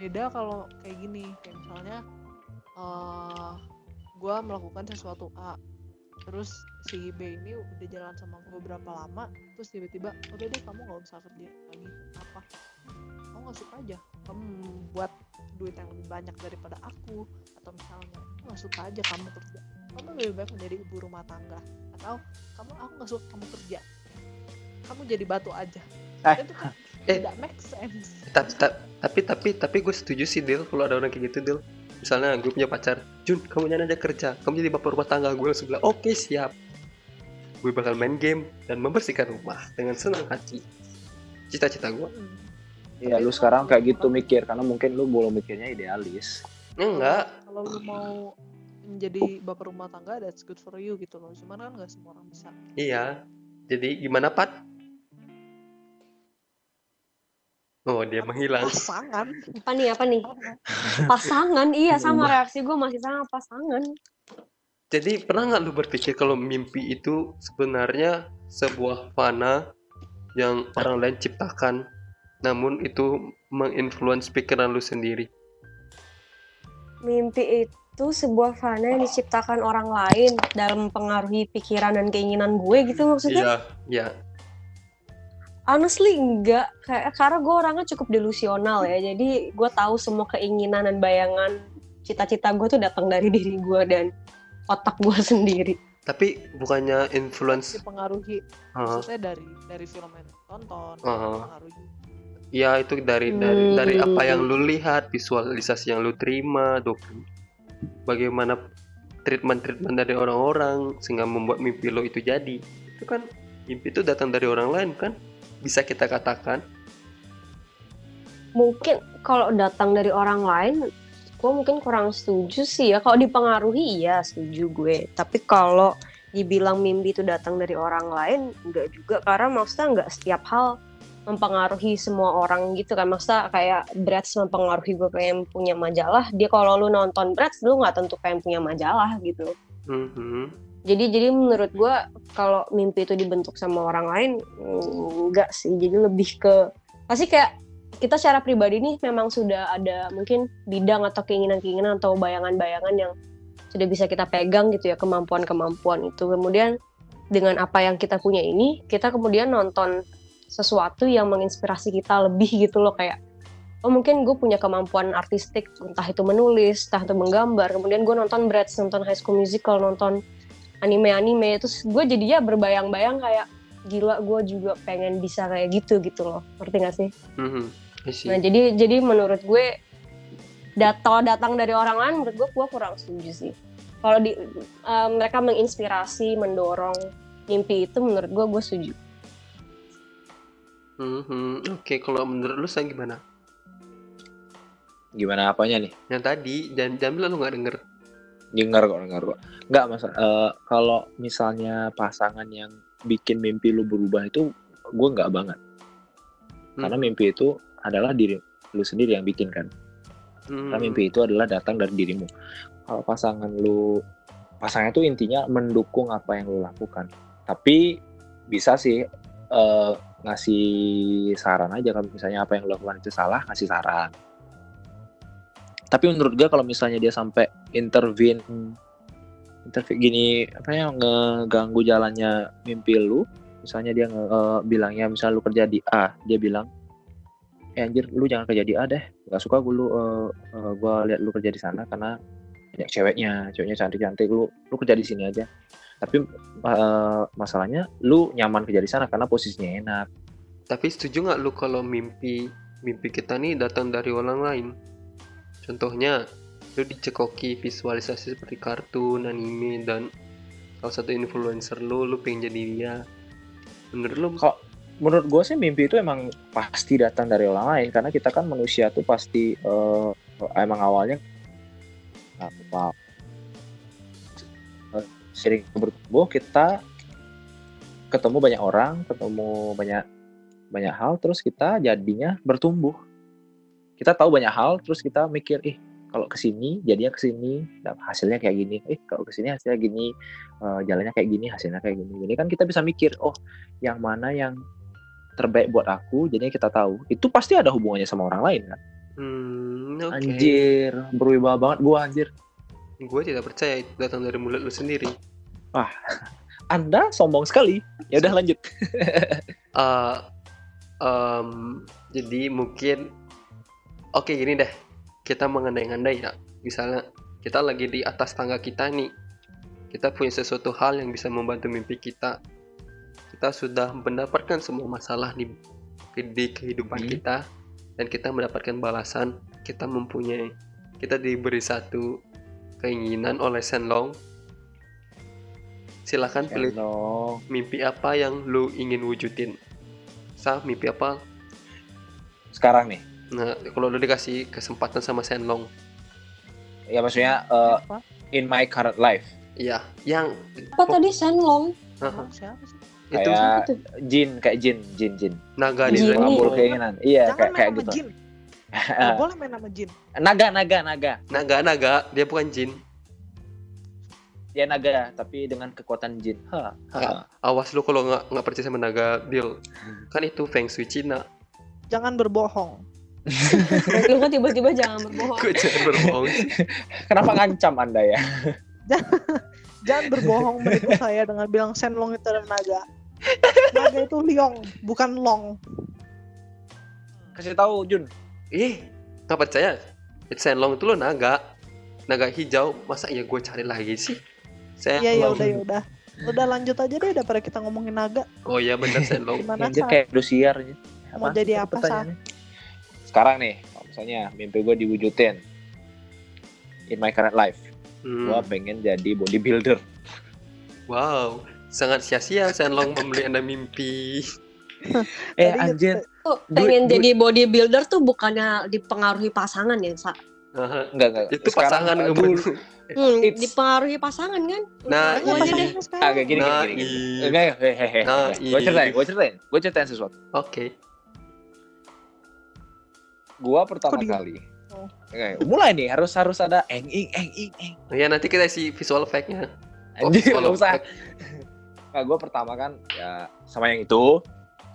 Beda kalau kayak gini, kayak misalnya uh, gue melakukan sesuatu A, terus si B ini udah jalan sama gue berapa lama, terus tiba-tiba udah deh kamu nggak usah kerja lagi, apa kamu nggak suka aja, kamu buat duit yang lebih banyak daripada aku, atau misalnya aku nggak suka aja kamu kerja, kamu lebih baik menjadi ibu rumah tangga, atau kamu aku nggak suka kamu kerja, kamu jadi batu aja. Eh. Itu kan eh. tidak make sense. Tapi tapi tapi tapi gue setuju sih Dil, kalau ada orang kayak gitu Dil. Misalnya gue punya pacar, Jun kamu jangan aja kerja, kamu jadi bapak rumah tangga, gue langsung bilang oke okay, siap. Gue bakal main game dan membersihkan rumah dengan senang hati. Cita-cita gue. Iya hmm. lu sekarang kayak gitu kalau mikir, karena mungkin lu belum mikirnya idealis. Enggak. Kalau lu mau menjadi bapak rumah tangga that's good for you gitu loh. Cuman kan nggak semua orang bisa. Iya. Jadi gimana Pat? Oh dia menghilang. Pasangan. Apa nih apa nih? Pasangan. Iya sama reaksi gue masih sama pasangan. Jadi pernah nggak lu berpikir kalau mimpi itu sebenarnya sebuah fana yang orang lain ciptakan, namun itu menginfluence pikiran lu sendiri? Mimpi itu sebuah fana yang diciptakan orang lain dalam mempengaruhi pikiran dan keinginan gue gitu maksudnya? Iya iya. Honestly enggak, kayak karena gue orangnya cukup delusional ya, jadi gue tahu semua keinginan dan bayangan cita-cita gue tuh datang dari diri gue dan otak gue sendiri. Tapi bukannya influence dipengaruhi, uh-huh. maksudnya dari dari film yang tonton, pengaruhi. Uh-huh. Ya itu dari dari hmm. dari apa yang lu lihat, visualisasi yang lu terima, doku, bagaimana treatment-treatment dari orang-orang sehingga membuat mimpi lo itu jadi. Itu kan mimpi itu datang dari orang lain kan? Bisa kita katakan mungkin kalau datang dari orang lain gue mungkin kurang setuju sih ya, kalau dipengaruhi iya setuju gue, tapi kalau dibilang mimpi itu datang dari orang lain enggak juga, karena maksudnya enggak setiap hal mempengaruhi semua orang gitu kan, maksudnya kayak Bratz mempengaruhi gue pengen punya majalah, dia kalau lu nonton Bratz lu nggak tentu pengen punya majalah gitu. Mm-hmm. Jadi jadi menurut gue kalau mimpi itu dibentuk sama orang lain enggak sih. Jadi lebih ke pasti kayak kita secara pribadi nih memang sudah ada mungkin bidang atau keinginan-keinginan atau bayangan-bayangan yang sudah bisa kita pegang gitu ya, kemampuan-kemampuan itu. Kemudian dengan apa yang kita punya ini, kita kemudian nonton sesuatu yang menginspirasi kita lebih gitu loh, kayak oh mungkin gue punya kemampuan artistik, entah itu menulis, entah itu menggambar. Kemudian gue nonton Bratz, nonton High School Musical, nonton anime-anime, terus gue jadinya berbayang-bayang kayak gila gue juga pengen bisa kayak gitu gitu loh, ngerti nggak sih? Mm-hmm. Nah jadi jadi menurut gue data datang dari orang lain menurut gue gue kurang setuju sih. Kalau di uh, mereka menginspirasi, mendorong mimpi itu menurut gue gue setuju. Mm-hmm. Oke okay, kalau menurut lu saya gimana? Gimana apanya nih? Yang tadi jangan bilang lu nggak denger. Dengar kok, dengar kok. Enggak masalah. Uh, kalau misalnya pasangan yang bikin mimpi lu berubah itu, gue enggak banget. Hmm. Karena mimpi itu adalah diri lu sendiri yang bikin kan. hmm. Nah, mimpi itu adalah datang dari dirimu. Kalau pasangan lu, pasangannya tuh intinya mendukung apa yang lu lakukan, tapi bisa sih uh, ngasih saran aja kalau misalnya apa yang lu lakukan itu salah, ngasih saran. Tapi menurut gue kalau misalnya dia sampai intervene, intervene gini, apa ya, ngeganggu jalannya mimpi lu, misalnya dia nge, uh, bilangnya, misalnya lu kerja di A, dia bilang, eh anjir lu jangan kerja di A deh, gak suka gue lu, uh, uh, gue liat lu kerja di sana karena banyak ceweknya, ceweknya cantik-cantik, lu lu kerja di sini aja. Tapi uh, masalahnya lu nyaman kerja di sana karena posisinya enak. Tapi setuju nggak lu kalau mimpi mimpi kita nih datang dari orang lain? Contohnya, lu dicekoki visualisasi seperti kartun, anime, dan salah satu influencer lu, lu pengen jadi dia. Menurut lu? Kalo, menurut gue sih mimpi itu emang pasti datang dari orang lain, karena kita kan manusia tuh pasti uh, emang awalnya apa uh, sering bertumbuh, kita ketemu banyak orang, ketemu banyak banyak hal, terus kita jadinya bertumbuh. Kita tahu banyak hal, terus kita mikir, ih eh, kalau kesini jadinya kesini, hasilnya kayak gini. Eh kalau kesini hasilnya gini, uh, jalannya kayak gini, hasilnya kayak gini. Jadi kan kita bisa mikir, oh yang mana yang terbaik buat aku. Jadinya kita tahu. Itu pasti ada hubungannya sama orang lain kan. Hmm, okay. Anjir, berwibawa banget gua anjir. Gua tidak percaya itu datang dari mulut lu sendiri. Wah, Anda sombong sekali. Ya udah lanjut. Uh, um, jadi mungkin Oke okay, gini deh, kita mengandai-andai ya. Misalnya kita lagi di atas tangga kita nih, kita punya sesuatu hal yang bisa membantu mimpi kita. Kita sudah mendapatkan semua masalah di, di kehidupan hmm. kita, dan kita mendapatkan balasan. Kita mempunyai, kita diberi satu keinginan oleh Shenlong. Silakan pilih mimpi apa yang lu ingin wujudin. Sa, mimpi apa? Sekarang nih. Nah, kalau udah dikasih kesempatan sama Shenlong, ya maksudnya uh, in my current life. Iya, yang apa oh. tadi Shenlong? Uh-huh. Siapa sih? Itu jin, kayak jin, jin, jin. Naga di lambul keinginan. Iya, kayak kayak gitu. Jin. Nah, boleh main nama jin. Naga, naga, naga. Naga, naga, dia bukan jin. Dia naga tapi dengan kekuatan jin. Ha. Ha. Awas lu kalau enggak enggak percaya sama naga, Bill. Kan itu feng shui Cina. Jangan berbohong. Lu kok tiba-tiba jangan berbohong. Kok jangan berbohong? Kenapa ngancam Anda ya? Jangan berbohong menipu saya dengan bilang Shenlong itu adalah naga. Naga itu liong, bukan long. Kasih tahu Jun. Ih, nggak percaya? Shenlong itu lo naga, naga hijau. Masa ya gue cari lagi sih? Saya ya, ya udah ya udah. Udah lanjut aja deh daripada kita ngomongin naga. Oh iya benar Shenlong. Lanjut kayak dosiar aja. Mau apa? Jadi apa sih? Sekarang nih, misalnya mimpi gue diwujudin in my current life, hmm. gue pengen jadi bodybuilder. Wow, sangat sia-sia Shenlong membeli Anda mimpi. Eh anjir, oh, pengen du- jadi bodybuilder tuh bukannya dipengaruhi pasangan ya, Sa? Uh, enggak, enggak. Itu sekarang, pasangan uh, dulu. Hmm, dipengaruhi pasangan kan? Nah, nah ini deh. Agak gini nah, gini. gini. Enggak, hehehe. Nah, gue ceritain, gue ceritain, gue ceritain sesuatu. Oke. Okay. Gua pertama kali. Oh. Oke, mulai nih harus harus ada enging enging eng. Oh ya nanti kita isi visual effect-nya. Anjir, enggak usah. Nah, gua pertama kan ya sama yang itu.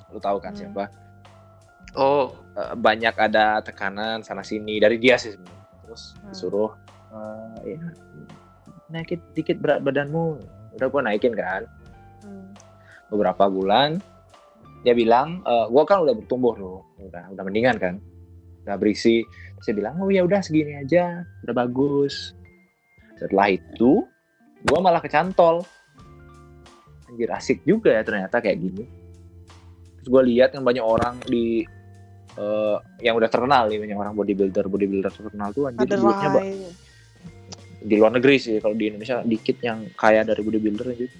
Lu tahu kan hmm. siapa? Oh, banyak ada tekanan sana sini dari dia sih sebenarnya. Terus disuruh hmm. e, ya naikin dikit berat badanmu. Udah gua naikin kan. Hmm. Beberapa bulan dia bilang, e, gua kan udah bertumbuh loh. Udah udah mendingan kan. Udah berisi, saya bilang, oh ya udah segini aja, udah bagus. Setelah itu, gue malah kecantol. Anjir, asik juga ya ternyata kayak gini. Terus gue lihat yang banyak orang di, uh, yang udah terkenal nih, banyak orang bodybuilder, bodybuilder terkenal tuh anjir duitnya bak. Di luar negeri sih, kalau di Indonesia dikit yang kaya dari bodybuilder anjir.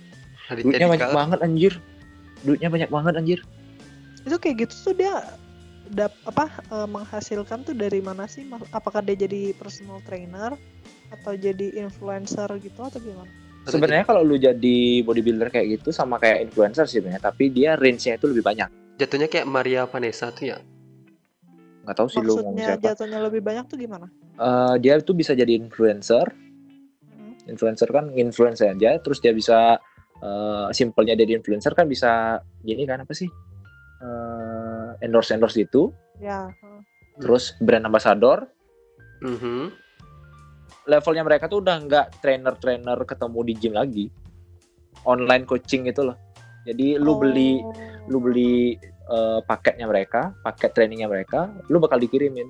Duitnya banyak banget anjir, duitnya banyak banget anjir. Itu kayak gitu tuh dia. Dap, apa e, menghasilkan tuh dari mana sih? Apakah dia jadi personal trainer atau jadi influencer gitu atau gimana? Sebenarnya kalau lu jadi bodybuilder kayak gitu sama kayak influencer sih sebenarnya, tapi dia range-nya itu lebih banyak. Jatuhnya kayak Maria Vanessa tuh ya. nggak tahu sih lu ngomong siapa. Maksudnya jatuhnya lebih banyak tuh gimana? Uh, dia tuh bisa jadi influencer. Hmm. Influencer kan influencer aja, terus dia bisa uh, simpelnya jadi influencer kan bisa gini kan apa sih? Uh, endorse endorse gitu. Ya. Hmm. Terus brand ambassador. Hmm. Levelnya mereka tuh udah nggak trainer-trainer ketemu di gym lagi. Online coaching gitu loh. Jadi lu oh. beli lu beli uh, paketnya mereka, paket trainingnya mereka, lu bakal dikirimin,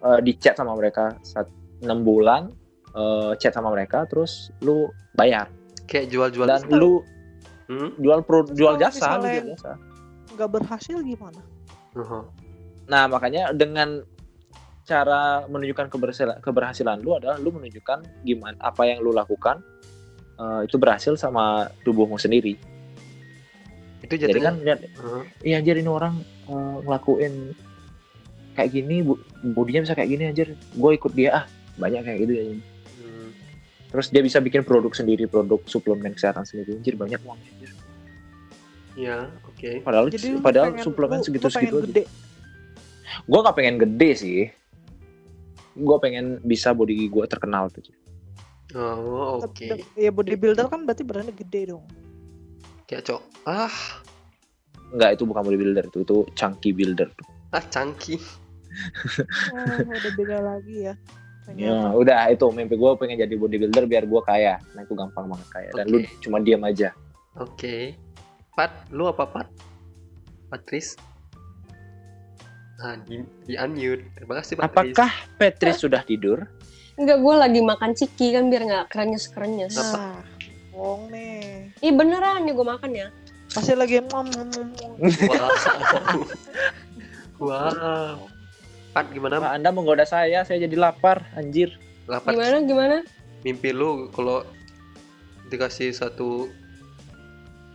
uh, di chat sama mereka saat enam bulan, uh, chat sama mereka, terus lu bayar. Kayak jual-jual dan jual. Lu hmm? jual pro, jual jasa, lu jual jasa. Nggak berhasil gimana? Uh-huh. Nah makanya dengan cara menunjukkan keberhasilan, keberhasilan lu adalah lu menunjukkan gimana apa yang lu lakukan uh, itu berhasil sama tubuhmu sendiri. Itu jadi kan lihat, uh-huh. iya jadi ini orang uh, ngelakuin kayak gini, bodinya bisa kayak gini anjir, gue ikut dia ah, banyak kayak gitu ya. Hmm. Terus dia bisa bikin produk sendiri, produk suplemen kesehatan sendiri, anjir banyak uang anjir. Iya, oke. Okay. Padahal jadi padahal pengen, suplemen lu, segitu-segitu aja. Gue nggak pengen gede sih, gue pengen bisa body gue terkenal tuh. Oh oke. Okay. Ya bodybuilder kan berarti berani gede dong. Kayak cok, ah enggak, itu bukan bodybuilder, itu itu chunky builder. Ah chunky. Oh, udah beda lagi ya. Ya udah, itu mimpi gue pengen jadi bodybuilder biar gue kaya. Nah itu gampang banget kaya. Okay. Dan lu cuma diam aja. Oke. Okay. Pat, lu apa Pat? Patris? Nah di, di unmute. Terima kasih Patris. Apakah Patris sudah tidur? Enggak, gue lagi makan ciki kan biar nggak krenyes-krenyes. Apa? Wong nih. Ih beneran nih gue makan ya. Masih lagi mom mom mom. Wah. Pat gimana? Pak, Anda menggoda saya, saya jadi lapar, anjir. Lapar. Gimana gimana? Mimpi lu kalau dikasih satu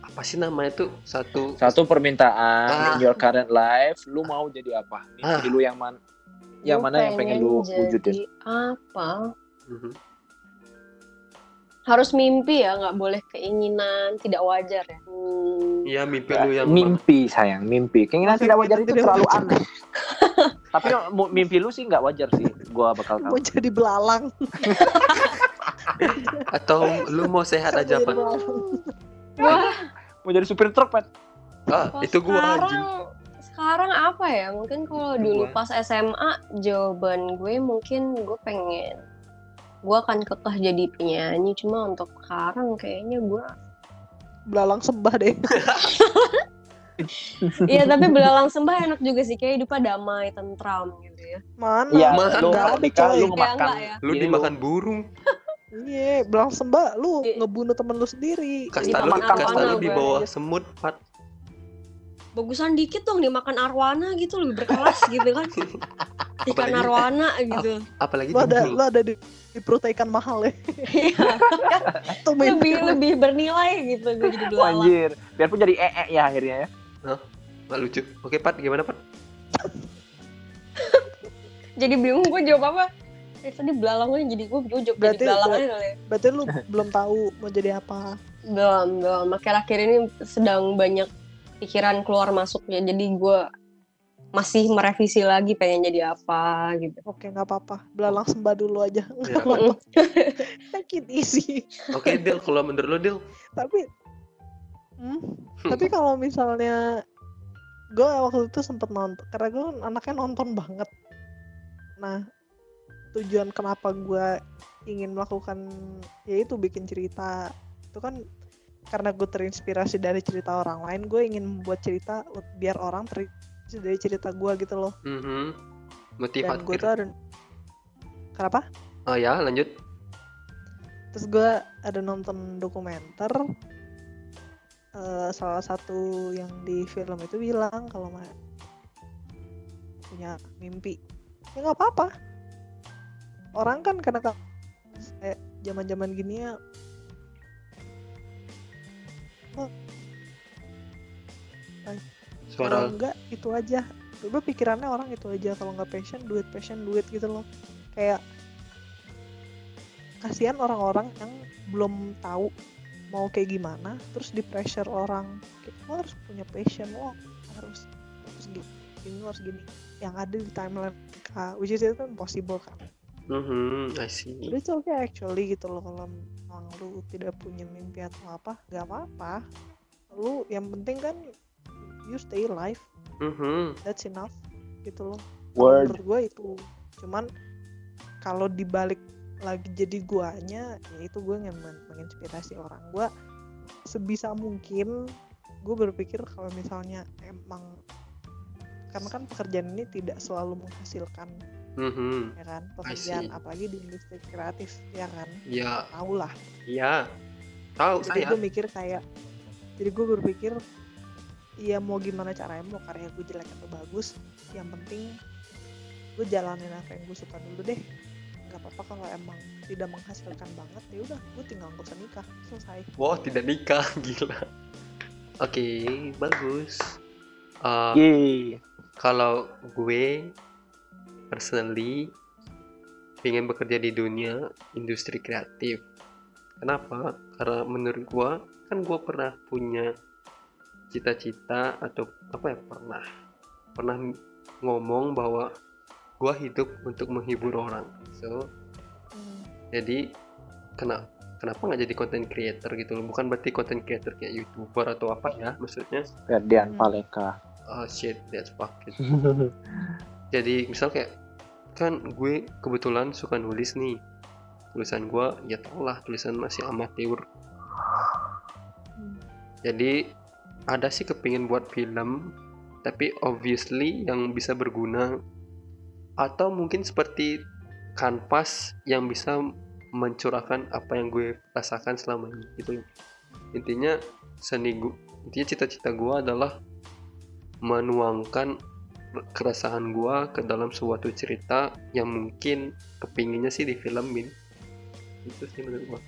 apa sih namanya tuh? Satu satu permintaan ah. your current life, lu mau jadi apa? Mimpi ah. lu yang mana? Yang lu mana pengen yang pengen lu wujudin? Apa? Mm-hmm. Harus mimpi ya, nggak boleh keinginan tidak wajar ya. Iya hmm. mimpi ya, lu yang mimpi bang. sayang mimpi keinginan mimpi tidak wajar itu tidak terlalu wajar. Aneh. Tapi mimpi lu sih nggak wajar sih, gua bakal tahu. Mau jadi belalang. Atau lu mau sehat aja Pak? Wah. Mau jadi supir truk Pak? Ah oh, itu gua. Sekarang, sekarang apa ya? Mungkin kalau dulu pas S M A jawaban gue mungkin gue pengen. Gue akan kekeh jadi penyanyi, cuma untuk sekarang kayaknya gue belalang sembah deh. Iya tapi belalang sembah enak juga sih, kayak hidupnya damai, tentram gitu ya. Mana? Ya, lu makan, lu makan, ya. Lu dimakan burung. Iya, belalang sembah, lu ngebunuh temen lu sendiri. Kasta lu, kasta lu di bawah semut, Pat. Bagusan dikit dong dimakan arwana gitu, lebih berkelas gitu kan. Ikan arwana gitu. Ap- apalagi lu ada, lu ada di diperutaikan mahal ya. Lebih lebih bernilai gitu gue jadi belalang. Anjir, biarpun jadi ee ya akhirnya ya. Hah? Gak lucu. Oke, Pat, gimana, Pat? Jadi bingung gue jawab apa? Eh, tadi belalangnya jadi gue jawab jadi belalangnya kali. Berarti lu belum tahu mau jadi apa? Belum, belum. Akhir-akhir ini sedang banyak pikiran keluar masuknya, jadi gue masih merevisi lagi pengen jadi apa gitu. Oke, nggak apa-apa, belalang sembah dulu aja. Nggak apa-apa. Sakit isi. Oke, Dil, kalau menurut lo Dil. Tapi, hmm, tapi kalau misalnya gue waktu itu sempet nonton, karena gue anaknya nonton banget. Nah, tujuan kenapa gue ingin melakukan yaitu bikin cerita itu kan. Karena gue terinspirasi dari cerita orang lain, gue ingin membuat cerita biar orang terinspirasi dari cerita gue gitu loh. Mm-hmm. Motivator. Dan gue tuh ada... Kenapa? Oh ya, lanjut. Terus gue ada nonton dokumenter. Uh, salah satu yang di film itu bilang kalau ma- punya mimpi. Ya nggak apa-apa. Orang kan karena kayak zaman-zaman gini ya. Suara kalau enggak itu aja. Gue pikirannya orang itu aja, kalau enggak passion duit, passion duit gitu loh. Kayak kasihan orang-orang yang belum tahu mau kayak gimana, terus di pressure orang. Kayak, lo harus punya passion, lo harus harus gini, lo harus gini. yang ada di timeline mereka, which is itu impossible kan. Mm-hmm, I see. But it's okay actually gitu loh, kalau memang lu tidak punya mimpi atau apa, gak apa-apa. Lu yang penting kan you stay alive. Mm-hmm. That's enough gitu loh. Word. Menurut gue itu. Cuman kalau dibalik lagi jadi guanya, ya itu gue yang menginspirasi orang. Gue sebisa mungkin gue berpikir kalau misalnya emang, karena kan pekerjaan ini tidak selalu menghasilkan, mm-hmm. ya kan, pekerjaan apalagi di industri kreatif, ya kan, yeah. tahu lah, iya, yeah. tahu. Jadi gue mikir kayak, jadi gue berpikir, ya mau gimana caranya, mau karya gue jelek atau bagus, yang penting gue jalanin apa yang gue suka dulu deh. Gak apa-apa kalau emang tidak menghasilkan banget, ya udah gue tinggal nggak usah nikah, selesai. Wah, wow, tidak nikah, gila. Oke, okay, bagus. Uh, Yeay. Kalau gue personally pengen bekerja di dunia industri kreatif. Kenapa? Karena menurut gue, kan gue pernah punya cita-cita atau apa ya, pernah pernah ngomong bahwa gue hidup untuk menghibur orang, so hmm. jadi kena, kenapa nggak jadi content creator gitu loh? Bukan berarti content creator kayak youtuber atau apa ya, maksudnya Ferdian Paleka. Oh shit, that's fucking. Jadi misal kayak, kan gue kebetulan suka nulis nih, tulisan gue ya tau lah, tulisan masih amatir. hmm. Jadi ada sih kepingin buat film, tapi obviously yang bisa berguna. Atau mungkin seperti kanvas yang bisa mencurahkan apa yang gue rasakan selama ini gitu. Intinya seni gue, intinya cita-cita gue adalah menuangkan keresahan gue ke dalam suatu cerita yang mungkin kepinginnya sih difilmin. Itu sih menurut gue.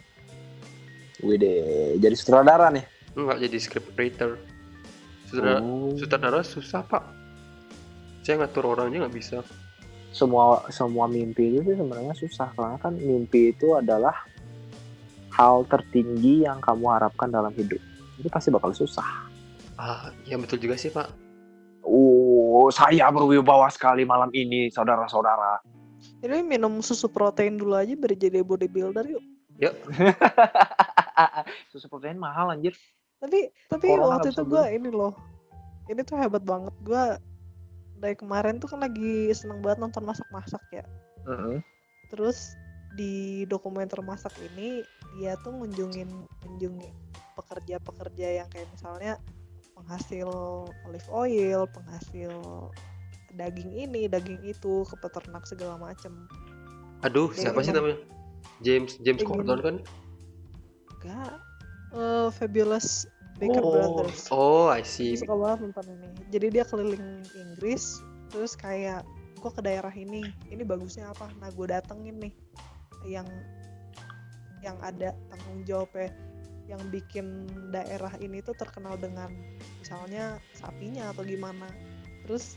Widih, jadi sutradara nih? Enggak, jadi script writer. Sutradara, oh. sutradara susah pak. Saya ngatur orangnya nggak bisa. Semua semua mimpi itu sebenarnya susah, karena kan mimpi itu adalah hal tertinggi yang kamu harapkan dalam hidup. Itu pasti bakal susah. Ah, ya betul juga sih pak. Oh, saya berwibawa sekali malam ini, saudara-saudara. Jadi minum susu protein dulu aja biar jadi bodybuilder yuk. Yuk. Susu protein mahal anjir. Tapi tapi Corona waktu itu gue ini loh, ini tuh hebat banget gue. Dari kemarin tuh kan lagi seneng banget nonton masak-masak ya. Uh-huh. Terus di dokumenter masak ini dia tuh ngunjungin ngunjungin pekerja-pekerja yang kayak misalnya penghasil olive oil, penghasil daging ini, daging itu, ke peternak segala macem. Aduh, dia siapa sih namanya? James James Corden kan? Enggak. Uh, Fabulous Baker oh, Brothers. Oh, I see. Suka banget nonton ini. Jadi dia keliling Inggris, terus kayak gue ke daerah ini, ini bagusnya apa? Nah, gue datengin nih yang yang ada tanggung jawabnya, yang bikin daerah ini tuh terkenal dengan misalnya sapinya atau gimana. Terus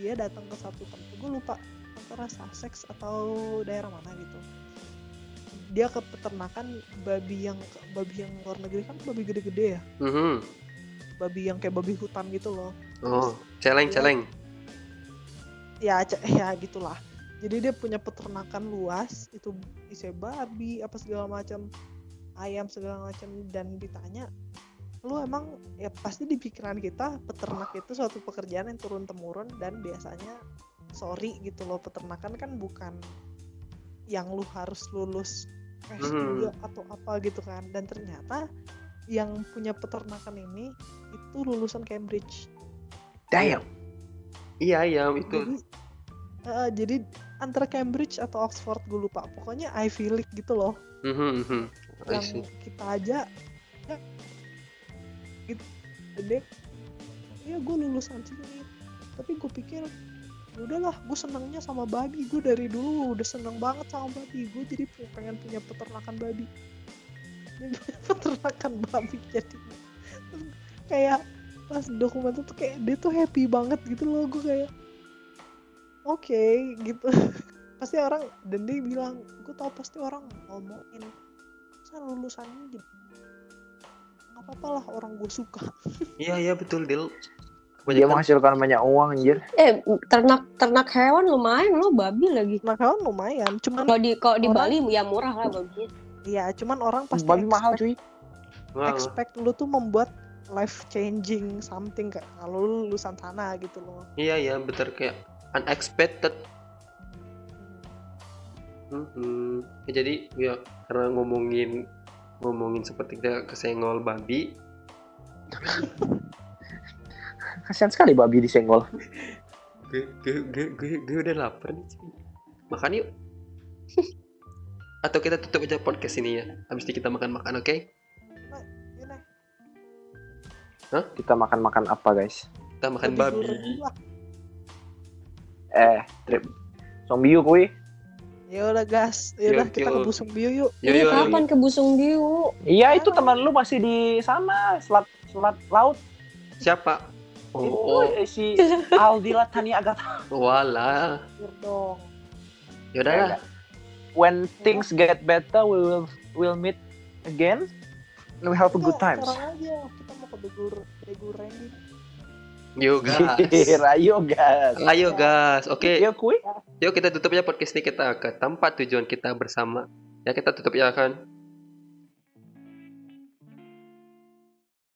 dia datang ke satu tempat, gue lupa antara Sussex atau daerah mana gitu. Dia ke peternakan babi yang babi yang luar negeri kan babi gede-gede ya, mm-hmm. babi yang kayak babi hutan gitu loh. Oh, celeng-celeng. Ya, ce- ya gitulah. Jadi dia punya peternakan luas, itu isinya babi apa segala macam, ayam segala macam, dan ditanya, lu emang ya pasti di pikiran kita peternak itu suatu pekerjaan yang turun temurun dan biasanya sorry gitu loh, peternakan kan bukan yang lu harus lulus S dua hmm. atau apa gitu kan. Dan ternyata yang punya peternakan ini itu lulusan Cambridge. Damn. Iya iya itu. Jadi, uh, jadi antara Cambridge atau Oxford gue lupa. Pokoknya Ivy League gitu loh. Hmm, hmm. Yang kita aja ya, gitu gede. Ya gue lulusan sini. Tapi gue pikir udahlah, gue senangnya sama babi, gue dari dulu udah seneng banget sama babi, gue jadi pengen punya peternakan babi. Peternakan babi jadi kayak pas dokumen tuh kayak dia tuh happy banget gitu loh, gue kayak oke okay, gitu. Pasti orang, dan dia bilang, gue tau pasti orang ngomongin saya lulusannya gitu, nggak apa-apa lah orang gue suka. Iya iya betul Dil. Dia menghasilkan banyak uang anjir. Eh, ternak ternak hewan lumayan lo, babi lagi. Ternak hewan lumayan. Cuman kalau di kalau di Bali ya murah lah babi. Iya, cuman orang pasti babi expect, mahal cuy. Expect lu tuh membuat life changing something kayak kalau lu lulusan sana gitu loh. Iya ya, betul kayak unexpected. Hmm, ya, jadi ya karena ngomongin ngomongin seperti kita kesenggol babi. Kasian sekali babi disenggol. Gue gue gue gue udah lapar nih cuy. Makan yuk. Atau kita tutup aja podcast ini ya. Habis itu kita makan-makan, oke? Okay? Hah? Kita makan-makan apa guys? Kita makan babi. Eh, trip. Sombiu kuy. Yolah gas, yolah kita ke Busung Biu yuk. Iya, kapan ke Busung Biu? Iya, itu teman lu masih di sana, selat selat laut. Siapa? Oh, itu, oh. Si Aldi Latani Agatha. Walah. Dong. Yaudah. When things get better, we will we'll meet again. We have a good times. Kita mau ke Begur Begur Randy. Yo gas. Ayo gas. Ayo gas. Oke. Okay. Yo kuy. Yuk kita tutup ya podcast ini kita ke tempat tujuan kita bersama. Ya kita tutup ya kan.